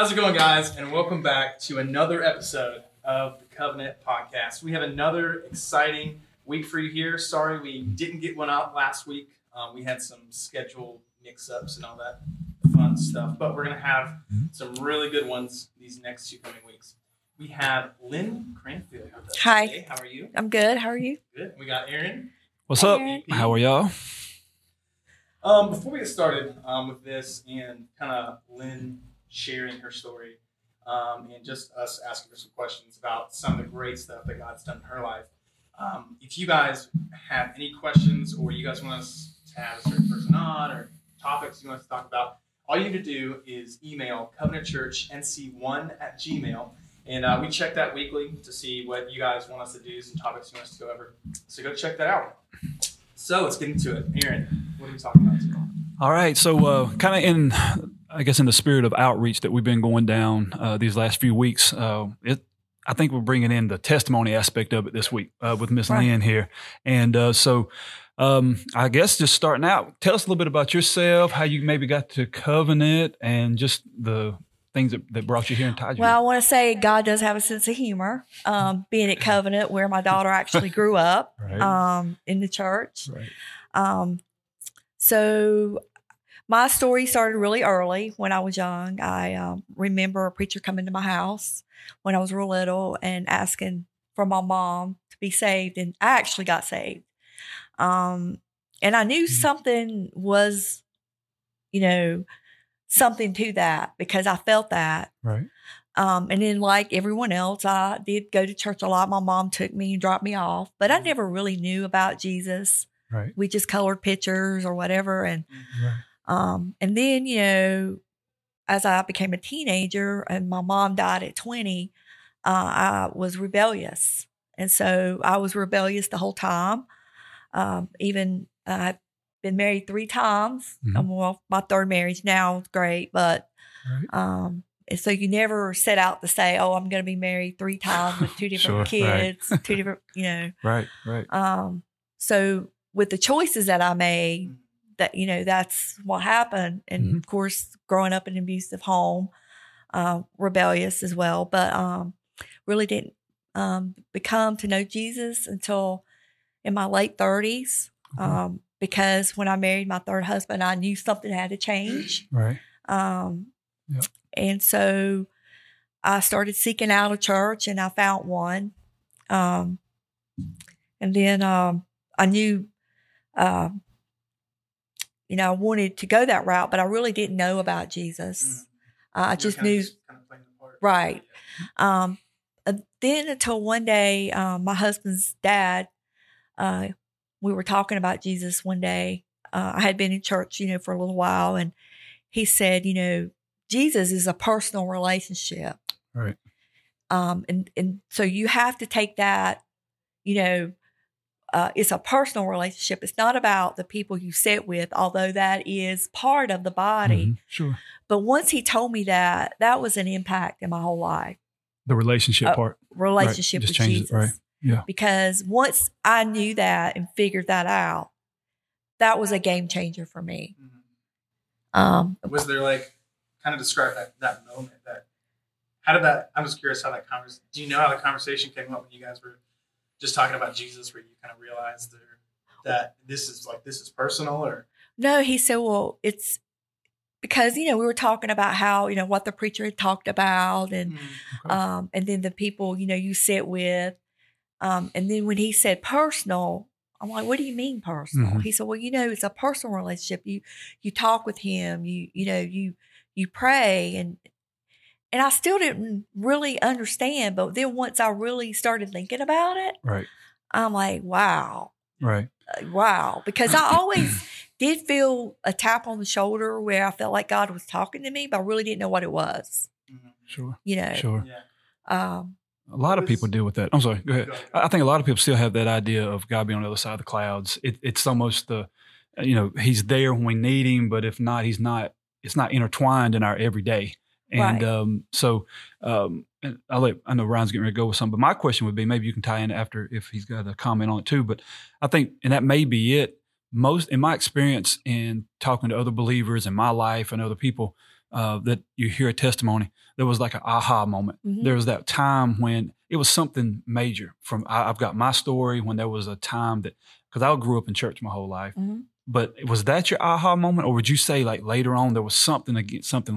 How's it going, guys? And welcome back to another episode of the Covenant Podcast. We have another exciting week for you here. Sorry we didn't get one out last week. We had some schedule mix-ups and all that fun stuff, but we're going to have some really good ones these next two coming weeks. We have Lynn Cranfield with us. Hi. Today. How are you? I'm good. How are you? Good. We got Aaron. What's up? Aaron. How are y'all? Before we get started with this and kind of Lynn sharing her story and just us asking her some questions about some of the great stuff that God's done in her life. If you guys have any questions or you guys want us to have a certain person on or topics you want us to talk about, all you need to do is email covenantchurchnc1@gmail.com. And we check that weekly to see what you guys want us to do, some topics you want us to go over. So go check that out. So let's get into it. Aaron, what are we talking about today? All right. So kind of in... I guess in the spirit of outreach that we've been going down these last few weeks, I think we're bringing in the testimony aspect of it this week with Miss Lynn here. And so I guess just starting out, tell us a little bit about yourself, how you maybe got to Covenant and just the things that brought you here and tied you. Well, I want to say God does have a sense of humor, being at Covenant where my daughter actually grew up in the church. Right. My story started really early when I was young. I remember a preacher coming to my house when I was real little and asking for my mom to be saved. And I actually got saved. And I knew something was, something to that because I felt that. Right. And then like everyone else, I did go to church a lot. My mom took me and dropped me off. But I never really knew about Jesus. Right. We just colored pictures or whatever. And right. And then, as I became a teenager and my mom died at 20, I was rebellious. And so I was rebellious the whole time. I've been married 3 times. Mm-hmm. My third marriage now is great, but, and so you never set out to say, oh, I'm going to be married 3 times with 2 different kids, right. 2 different, Right, right. So with the choices that I made, that, that's what happened. And of course, growing up in an abusive home, rebellious as well, but really didn't become to know Jesus until in my late 30s. Because when I married my third husband, I knew something had to change. Right. Yep. And so I started seeking out a church and I found one. And then I knew, I wanted to go that route, but I really didn't know about Jesus. Mm-hmm. I just knew. Kind of playing the part. Right. Yeah. Then until one day, my husband's dad, we were talking about Jesus one day. I had been in church, for a little while. And he said, Jesus is a personal relationship. Right. And so you have to take that, it's a personal relationship. It's not about the people you sit with, although that is part of the body. Mm-hmm. Sure. But once he told me that, that was an impact in my whole life. The relationship part. Relationship right. Just with Jesus. It, right. Yeah. Because once I knew that and figured that out, that was a game changer for me. Mm-hmm. Was there kind of describe that moment? I'm just curious how that conversation, do you know how the conversation came up when you guys were just talking about Jesus, where you kind of realized that this is personal, or no? He said, "Well, it's because we were talking about how what the preacher had talked about, and and then the people you sit with, and then when he said personal, I'm like, what do you mean personal? Mm-hmm. He said, well, it's a personal relationship. You talk with him, you pray and." And I still didn't really understand, but then once I really started thinking about it, right. I'm like, wow. Right. Wow. Because I always did feel a tap on the shoulder where I felt like God was talking to me, but I really didn't know what it was. Mm-hmm. Sure. Sure. Yeah. A lot of people deal with that. I'm sorry. Go ahead. I think a lot of people still have that idea of God being on the other side of the clouds. It's almost the, he's there when we need him, but if not, he's not, it's not intertwined in our everyday. And right. I know Ryan's getting ready to go with something, but my question would be, maybe you can tie in after if he's got a comment on it too, but I think, and that may be it, most in my experience in talking to other believers in my life and other people, that you hear a testimony, there was like an aha moment. Mm-hmm. There was that time when it was something major. From I've got my story when there was a time that, because I grew up in church my whole life, mm-hmm. but was that your aha moment, or would you say like later on there was something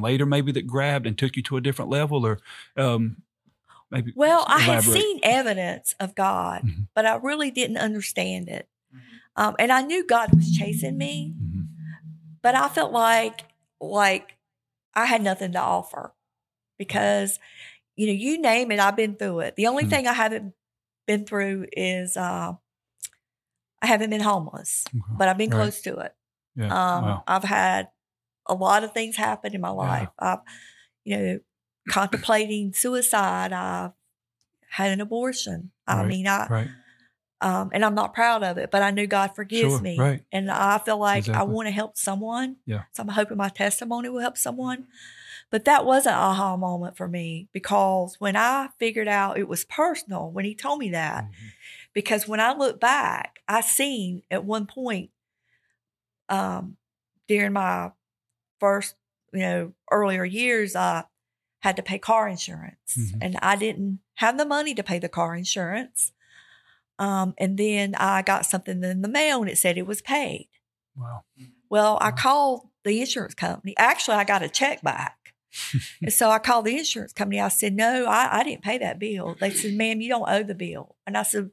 later maybe that grabbed and took you to a different level, or maybe? Well, I had seen evidence of God, mm-hmm. but I really didn't understand it, and I knew God was chasing me, mm-hmm. but I felt like I had nothing to offer because, you know, you name it, I've been through it. The only mm-hmm. thing I haven't been through is I haven't been homeless, mm-hmm. but I've been close to it. Yeah. Wow. I've had a lot of things happen in my life. Yeah. I've, you know, contemplating suicide. I've had an abortion. And I'm not proud of it, but I knew God forgives me. Right. And I feel like I want to help someone. Yeah. So I'm hoping my testimony will help someone. But that was an aha moment for me, because when I figured out it was personal, when he told me that, mm-hmm. because when I look back, I seen at one point during my first, you know, earlier years, I had to pay car insurance, mm-hmm. and I didn't have the money to pay the car insurance. And then I got something in the mail and it said it was paid. Wow. Well, I called the insurance company. Actually, I got a check back. And so I called the insurance company. I said, no, I didn't pay that bill. They said, ma'am, you don't owe the bill. And I said,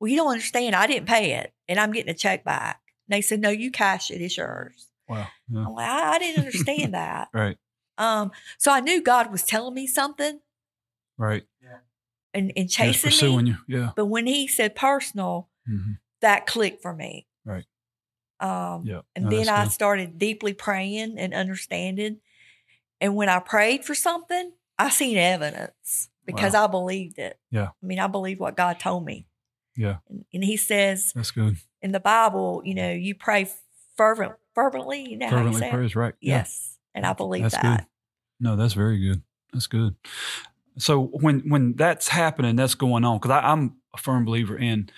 well, you don't understand. I didn't pay it and I'm getting a check back. And they said, no, you cash it. It's yours. Wow. Yeah. I'm like, I didn't understand that. Right. So I knew God was telling me something. Right. Yeah. And chasing me, you. Yeah. But when he said personal, mm-hmm. that clicked for me. Right. Then I started deeply praying and understanding. And when I prayed for something, I seen evidence because I believed it. Yeah. I mean, I believed what God told me. Yeah. And he says, that's good. In the Bible, you know, you pray fervently. You know how you say it? Fervently prays, right? Yes. Yeah. And I believe that's that. Good. No, that's very good. That's good. So when that's happening, that's going on, because I'm a firm believer in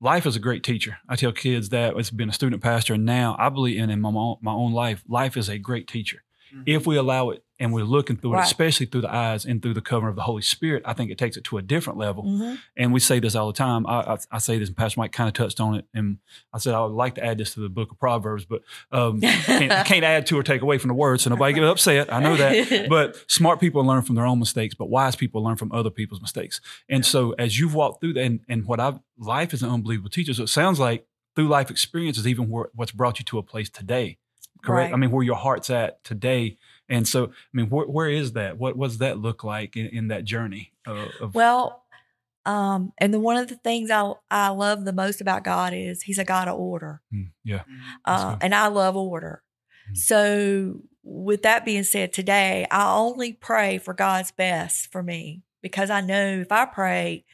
life is a great teacher. I tell kids that. It's been a student pastor, and now I believe in my own life. Life is a great teacher. Mm-hmm. If we allow it and we're looking through it, especially through the eyes and through the cover of the Holy Spirit, I think it takes it to a different level. Mm-hmm. And we say this all the time. I say this, and Pastor Mike kind of touched on it. And I said, I would like to add this to the book of Proverbs, but I can't add to or take away from the word. So nobody get upset. I know that. But smart people learn from their own mistakes, but wise people learn from other people's mistakes. And so as you've walked through that, and life is an unbelievable teacher. So it sounds like through life experiences, even what's brought you to a place today, correct? Right. I mean, where your heart's at today. And so, I mean, where is that? What does that look like in that journey? One of the things I love the most about God is he's a God of order. Yeah. And I love order. Mm. So with that being said, today, I only pray for God's best for me, because I know if I pray,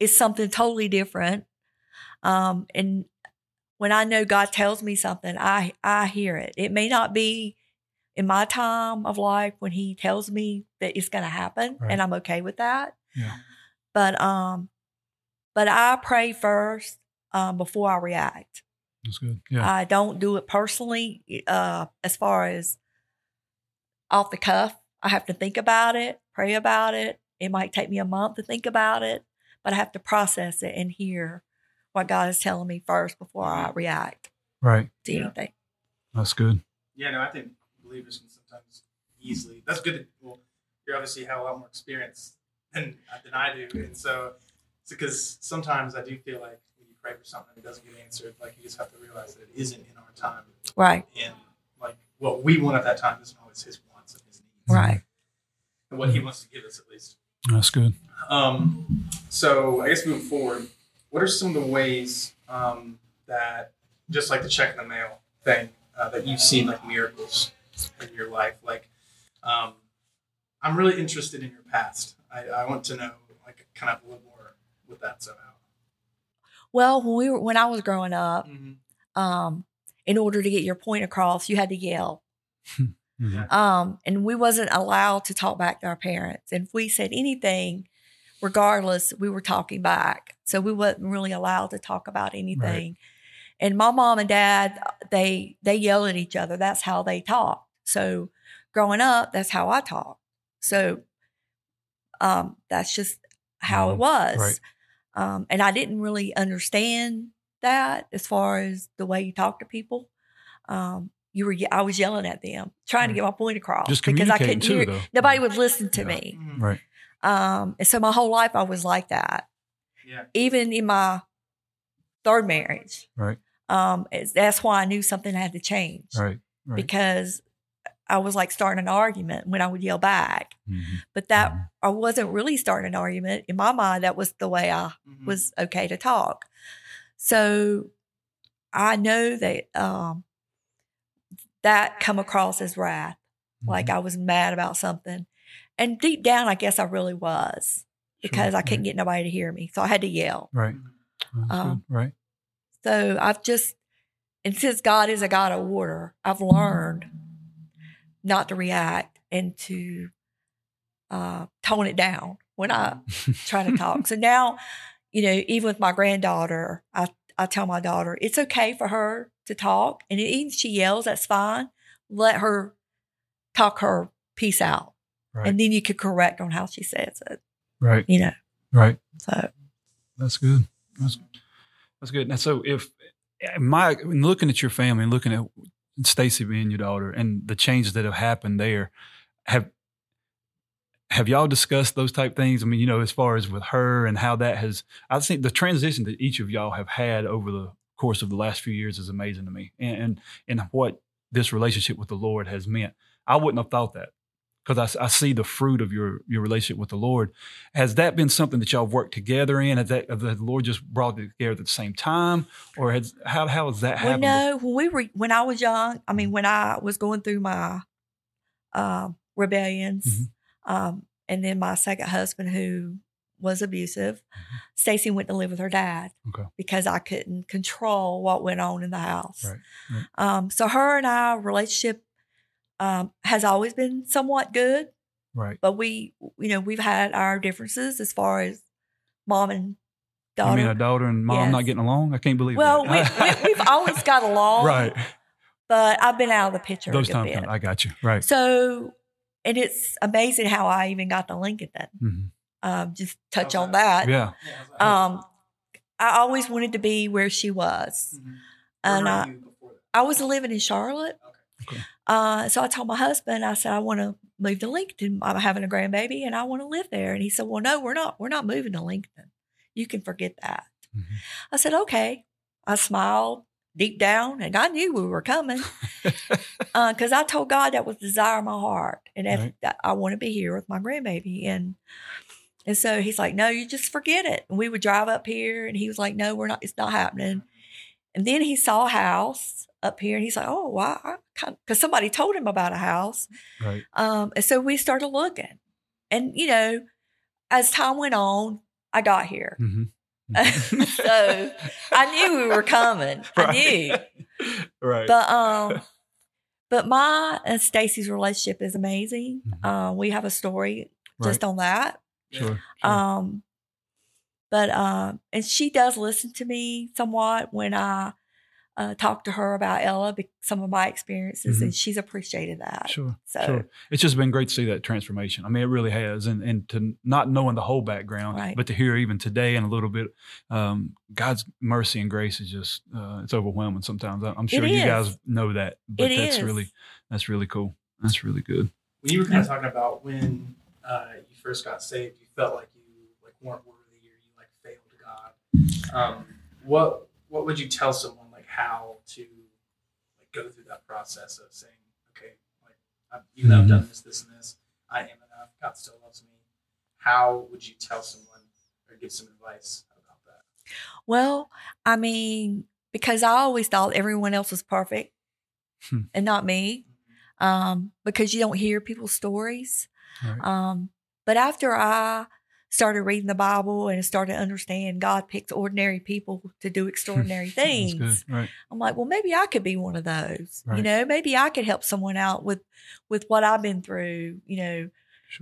it's something totally different. And when I know God tells me something, I hear it. It may not be in my time of life when he tells me that it's going to happen, and I'm okay with that. Yeah. But I pray first before I react. That's good. Yeah. I don't do it personally as far as off the cuff. I have to think about it, pray about it. It might take me a month to think about it, but I have to process it and hear what God is telling me first before I react. Right. To anything. That's good. Yeah, no, I think believers can sometimes easily. That's good. Well, you obviously have a lot more experience than I do, and so it's because sometimes I do feel like when you pray for something and it doesn't get answered, like you just have to realize that it isn't in our time, right? And like what we want at that time isn't always his wants and his needs, right? And what he wants to give us, at least. That's good. So I guess moving forward, what are some of the ways that, just like the check in the mail thing, that you've seen like miracles in your life? Like, I'm really interested in your past. I want to know, like, kind of a little more with that somehow. Well, when I was growing up, mm-hmm. In order to get your point across, you had to yell. Mm-hmm. And we wasn't allowed to talk back to our parents. And if we said anything, regardless, we were talking back. So we wasn't really allowed to talk about anything. Right. And my mom and dad, they yell at each other. That's how they talk. So growing up, that's how I talked. So that's just how it was. Right. And I didn't really understand that as far as the way you talk to people. I was yelling at them, trying to get my point across. Just because I couldn't hear. Though. Nobody would listen to me. Right. And so my whole life I was like that. Yeah. Even in my third marriage. Right. That's why I knew something had to change. Right. Right. Because I was like starting an argument when I would yell back. Mm-hmm. But that I wasn't really starting an argument. In my mind, that was the way I was okay to talk. So I know that that come across as wrath. Mm-hmm. Like I was mad about something. And deep down, I guess I really was because I couldn't get nobody to hear me. So I had to yell. Right. Right. So I've just, and since God is a God of order, I've learned not to react and to tone it down when I try to talk. So now, you know, even with my granddaughter, I tell my daughter, it's okay for her to talk. And even if she yells, that's fine. Let her talk her piece out. Right. And then you can correct on how she says it. Right. You know. Right. So. That's good. That's good. Now, so if when looking at your family, looking at Stacey being your daughter and the changes that have happened there, have y'all discussed those type things? I mean, you know, as far as with her and how that has, I think the transition that each of y'all have had over the course of the last few years is amazing to me, and what this relationship with the Lord has meant. I wouldn't have thought that because I see the fruit of your relationship with the Lord. Has that been something that y'all worked together in? Has the Lord just brought it together at the same time? Or how has that happened? Well, no, when I was young, I mean, when I was going through my rebellions, and then my second husband who was abusive, Stacey went to live with her dad because I couldn't control what went on in the house. Right. Right. So her and I, relationship has always been somewhat good. Right. But we've had our differences as far as mom and daughter. I mean, a daughter and mom not getting along? I can't believe that. Well, we've always got along. Right. But I've been out of the picture a good bit. I got you. Right. So, and it's amazing how I even got to Lincoln then. Mm-hmm. Just touch on that. Yeah. I always wanted to be where she was. Mm-hmm. And I was living in Charlotte. Okay. So I told my husband, I said, I want to move to Lincoln. I'm having a grandbaby and I want to live there. And he said, well, no, we're not moving to Lincoln. You can forget that. Mm-hmm. I said, okay. I smiled deep down and I knew we were coming because I told God that was the desire of my heart. And that I want to be here with my grandbaby. And so he's like, no, you just forget it. And we would drive up here and he was like, no, it's not happening. And then he saw a house up here and he's like, oh, wow. Because somebody told him about a house. Right. And so we started looking. And, you know, as time went on, I got here. Mm-hmm. Mm-hmm. So I knew we were coming. Right. I knew. Right. But my and Stacey's relationship is amazing. Mm-hmm. We have a story just on that. Sure. And she does listen to me somewhat when I talk to her about Ella, some of my experiences, and she's appreciated that. Sure. It's just been great to see that transformation. I mean, it really has. And to not knowing the whole background, but to hear even today and a little bit, God's mercy and grace is just, it's overwhelming sometimes. I'm sure you guys know that, but that's really cool. That's really good. When you were kind of talking about when you first got saved, you felt like you weren't worthy or you failed God. What would you tell someone how to go through that process of saying, okay, even though I've done this and this, I am enough, God still loves me. How would you tell someone or give some advice about that? Well, I mean, because I always thought everyone else was perfect and not me, because you don't hear people's stories. Right. But after I started reading the Bible and started to understand God picks ordinary people to do extraordinary things. Right. I'm like, well, maybe I could be one of those, you know, maybe I could help someone out with what I've been through, you know,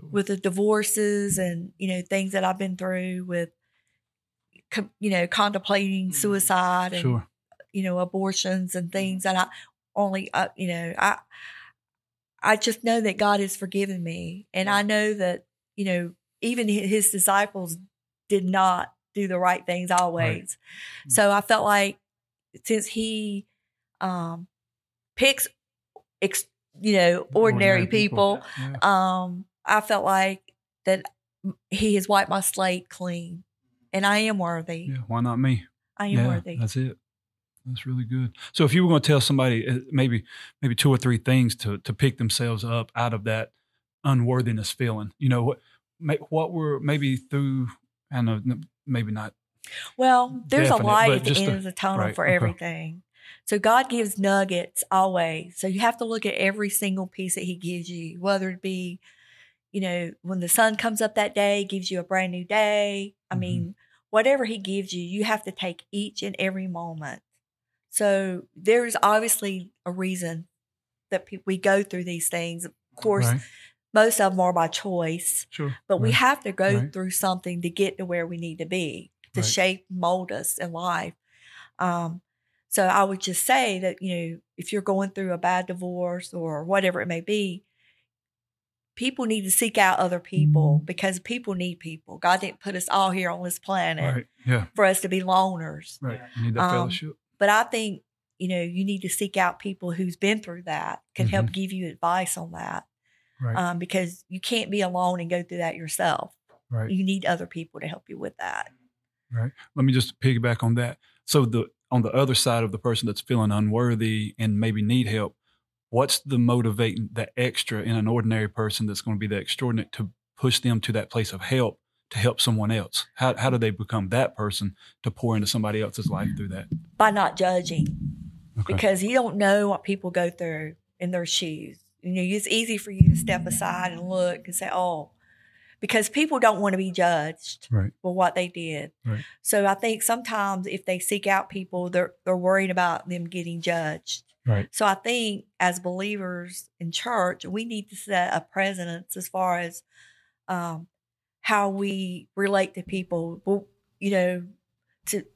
with the divorces and, you know, things that I've been through with, you know, contemplating suicide and, you know, abortions and things that I only, you know, I I just know that God has forgiven me. And I know that, you know, even his disciples did not do the right things always. Right. So I felt like since he picks, ordinary people. Yeah. I felt like that he has wiped my slate clean and I am worthy. Yeah, why not me? I am worthy. That's it. That's really good. So if you were going to tell somebody maybe two or three things to pick themselves up out of that unworthiness feeling, you know, what were maybe through, I don't know, maybe not. Well, there's definite, a light at the end of the tunnel for everything. So God gives nuggets always. So you have to look at every single piece that he gives you, whether it be, you know, when the sun comes up that day, gives you a brand new day. I mean, whatever he gives you, you have to take each and every moment. So there's obviously a reason that we go through these things. Of course, most of them are by choice, but we have to go through something to get to where we need to be, to shape, mold us in life. So I would just say that, you know, if you're going through a bad divorce or whatever it may be, people need to seek out other people because people need people. God didn't put us all here on this planet for us to be loners. Right. You need that fellowship. But I think, you know, you need to seek out people who's been through that, can help give you advice on that. Right. Because you can't be alone and go through that yourself. Right. You need other people to help you with that. Right. Let me just piggyback on that. So on the other side of the person that's feeling unworthy and maybe need help, what's the motivating, the extra in an ordinary person that's going to be the extraordinary to push them to that place of help to help someone else? How do they become that person to pour into somebody else's life through that? By not judging, because you don't know what people go through in their shoes. You know, it's easy for you to step aside and look and say, oh, because people don't want to be judged for what they did. Right. So I think sometimes if they seek out people, they're worried about them getting judged. Right. So I think as believers in church, we need to set a precedence as far as, how we relate to people, you know, to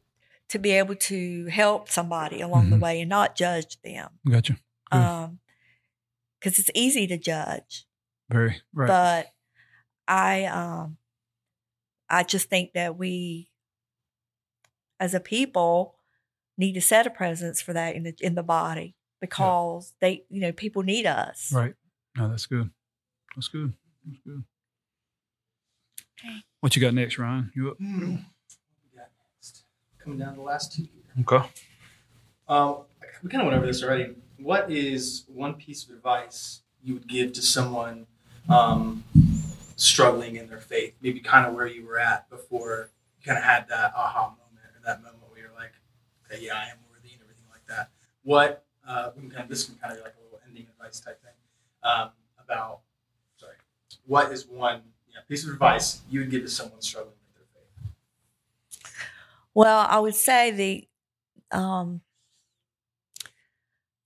be able to help somebody along the way and not judge them. Gotcha. Because it's easy to judge. Very right. But I just think that we, as a people, need to set a presence for that in the body because they, you know, people need us. Right. No, that's good. That's good. That's good. What you got next, Ryan? You up? Coming down to the last two here. Okay. We kind of went over this already. What is one piece of advice you would give to someone struggling in their faith? Maybe kind of where you were at before you kind of had that aha moment or that moment where you're like, okay, yeah, I am worthy and everything like that. What, this can kind of be like a little ending advice type thing what is one piece of advice you would give to someone struggling with their faith? Well, I would say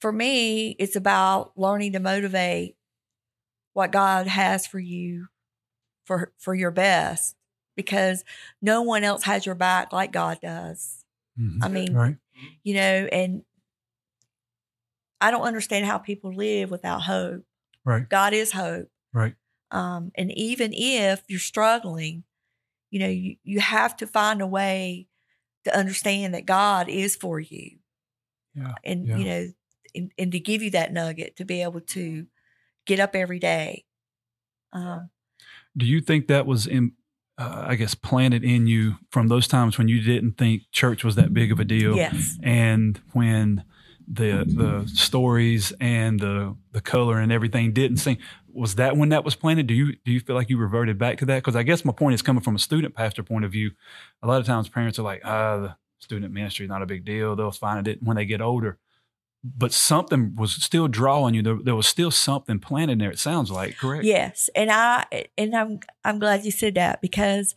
for me, it's about learning to motivate what God has for you for your best, because no one else has your back like God does. Mm-hmm. I mean, you know, and I don't understand how people live without hope. Right. God is hope. Right. And even if you're struggling, you know, you have to find a way to understand that God is for you. Yeah, you know, and to give you that nugget to be able to get up every day. Do you think that was, planted in you from those times when you didn't think church was that big of a deal? Yes. And when the stories and the color and everything didn't seem... Was that when that was planted? Do you feel like you reverted back to that? Because I guess my point is coming from a student pastor point of view. A lot of times parents are like, the student ministry is not a big deal. They'll find it when they get older. But something was still drawing you. There was still something planted there, it sounds like, correct? Yes, and I'm glad you said that because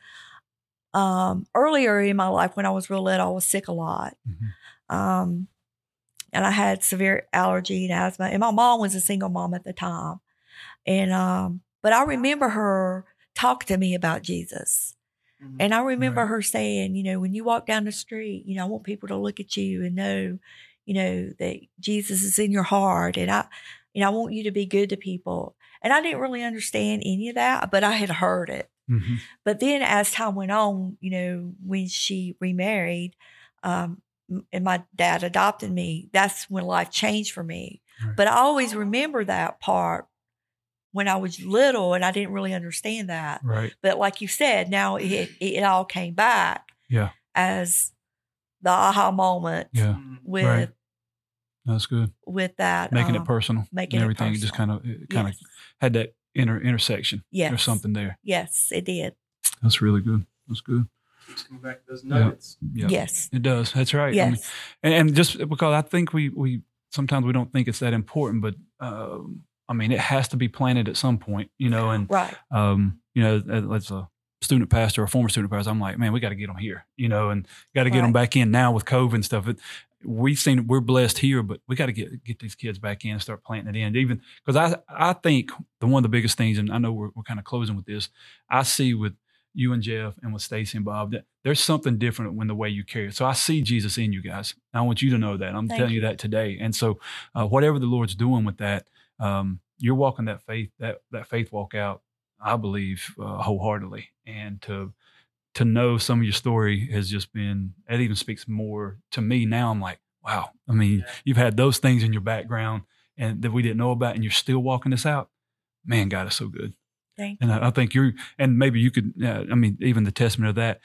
earlier in my life when I was real little, I was sick a lot. Mm-hmm. And I had severe allergy and asthma. And my mom was a single mom at the time. And, but I remember her talk to me about Jesus. Mm-hmm. And I remember her saying, you know, when you walk down the street, you know, I want people to look at you and know, you know, that Jesus is in your heart. And I, You know, I want you to be good to people. And I didn't really understand any of that, but I had heard it. Mm-hmm. But then as time went on, you know, when she remarried, and my dad adopted me, that's when life changed for me. Right. But I always remember that part when I was little, and I didn't really understand that. Right. But like you said, now it all came back as the aha moment with that's good. With that, making it personal, making and everything it personal. It just kind of had that intersection or something there. Yes, it did. That's really good. That's good. Just go back to those nuggets. Yeah. Yes, it does. That's right. Yes, I mean, and just because I think we sometimes we don't think it's that important, but I mean it has to be planted at some point, you know. And you know, that's a student pastor or former student pastor. I'm like, man, we got to get them here, you know, and got to get them back in now with COVID and stuff. We're blessed here, but we got to get these kids back in and start planting it in. Even because I think one of the biggest things, and I know we're kind of closing with this, I see with you and Jeff and with Stacey and Bob, that there's something different when the way you carry it. So I see Jesus in you guys. I want you to know that. I'm telling you that today. And so whatever the Lord's doing with that, you're walking that faith, that faith walk out, I believe, wholeheartedly. And to know some of your story has just been, it even speaks more to me now. I'm like, wow. I mean, you've had those things in your background and that we didn't know about, and you're still walking this out. Man, God is so good. Thank you. And I think and maybe you could, I mean, even the testament of that,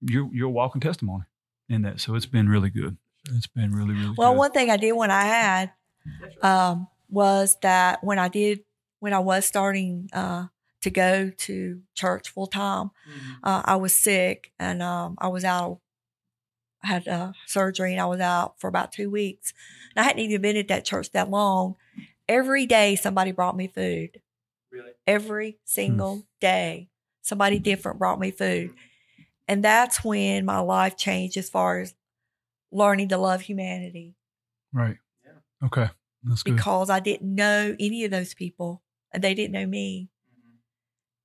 you're a walking testimony in that. So it's been really good. It's been really, really good. Well, one thing I did when I had, was that when I was starting, to go to church full time. Mm-hmm. I was sick and I had surgery and I was out for about 2 weeks. And I hadn't even been at that church that long. Every day somebody brought me food. Really? Every single day somebody different brought me food. And that's when my life changed as far as learning to love humanity. Right. Yeah. Okay. That's good. Because I didn't know any of those people and they didn't know me.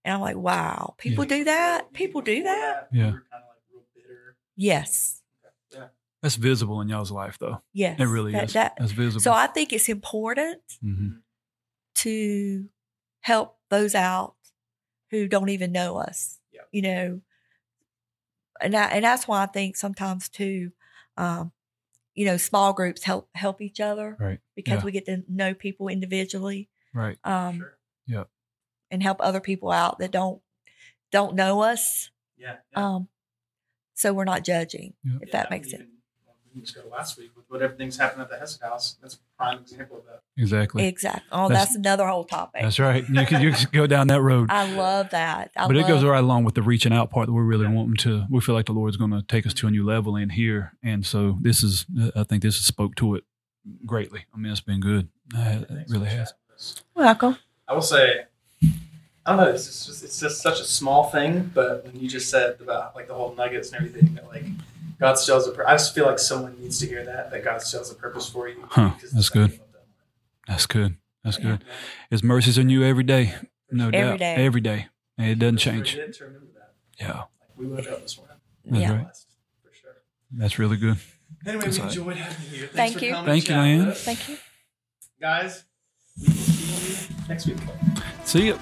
And I'm like, wow, people do that? People do that? Yeah. Kind of like real bitter. Yes. Yeah. That's visible in y'all's life, though. Yes. It really is. That's visible. So I think it's important to help those out who don't even know us, you know. And that's why I think sometimes, too, you know, small groups help each other. Right. Because we get to know people individually. Right. Sure. Yeah. And help other people out that don't know us. Yeah. So we're not judging, if that makes sense. We just go last week with what everything's happened at the Hess house. That's a prime example of that. Exactly. Oh, that's another whole topic. That's right. You can go down that road. I love that. But it goes right along with the reaching out part that we're really wanting to. We feel like the Lord's going to take us to a new level in here, and so I think this spoke to it greatly. I mean, it's been good. It really has. Welcome. I will say, I don't know, it's just such a small thing, but when you just said about like the whole nuggets and everything, that like God still has I just feel like someone needs to hear that God still has a purpose for you. Huh, that's good. That's good. That's good. His mercies are new every day. No doubt. Every day. And it doesn't change. To remember that. Yeah. Like we woke up this morning. That's right. For sure. That's really good. Anyway, we enjoyed having you. Thanks for coming. Thank you, Lynn. Thank you. Guys, we will see you next week. See you.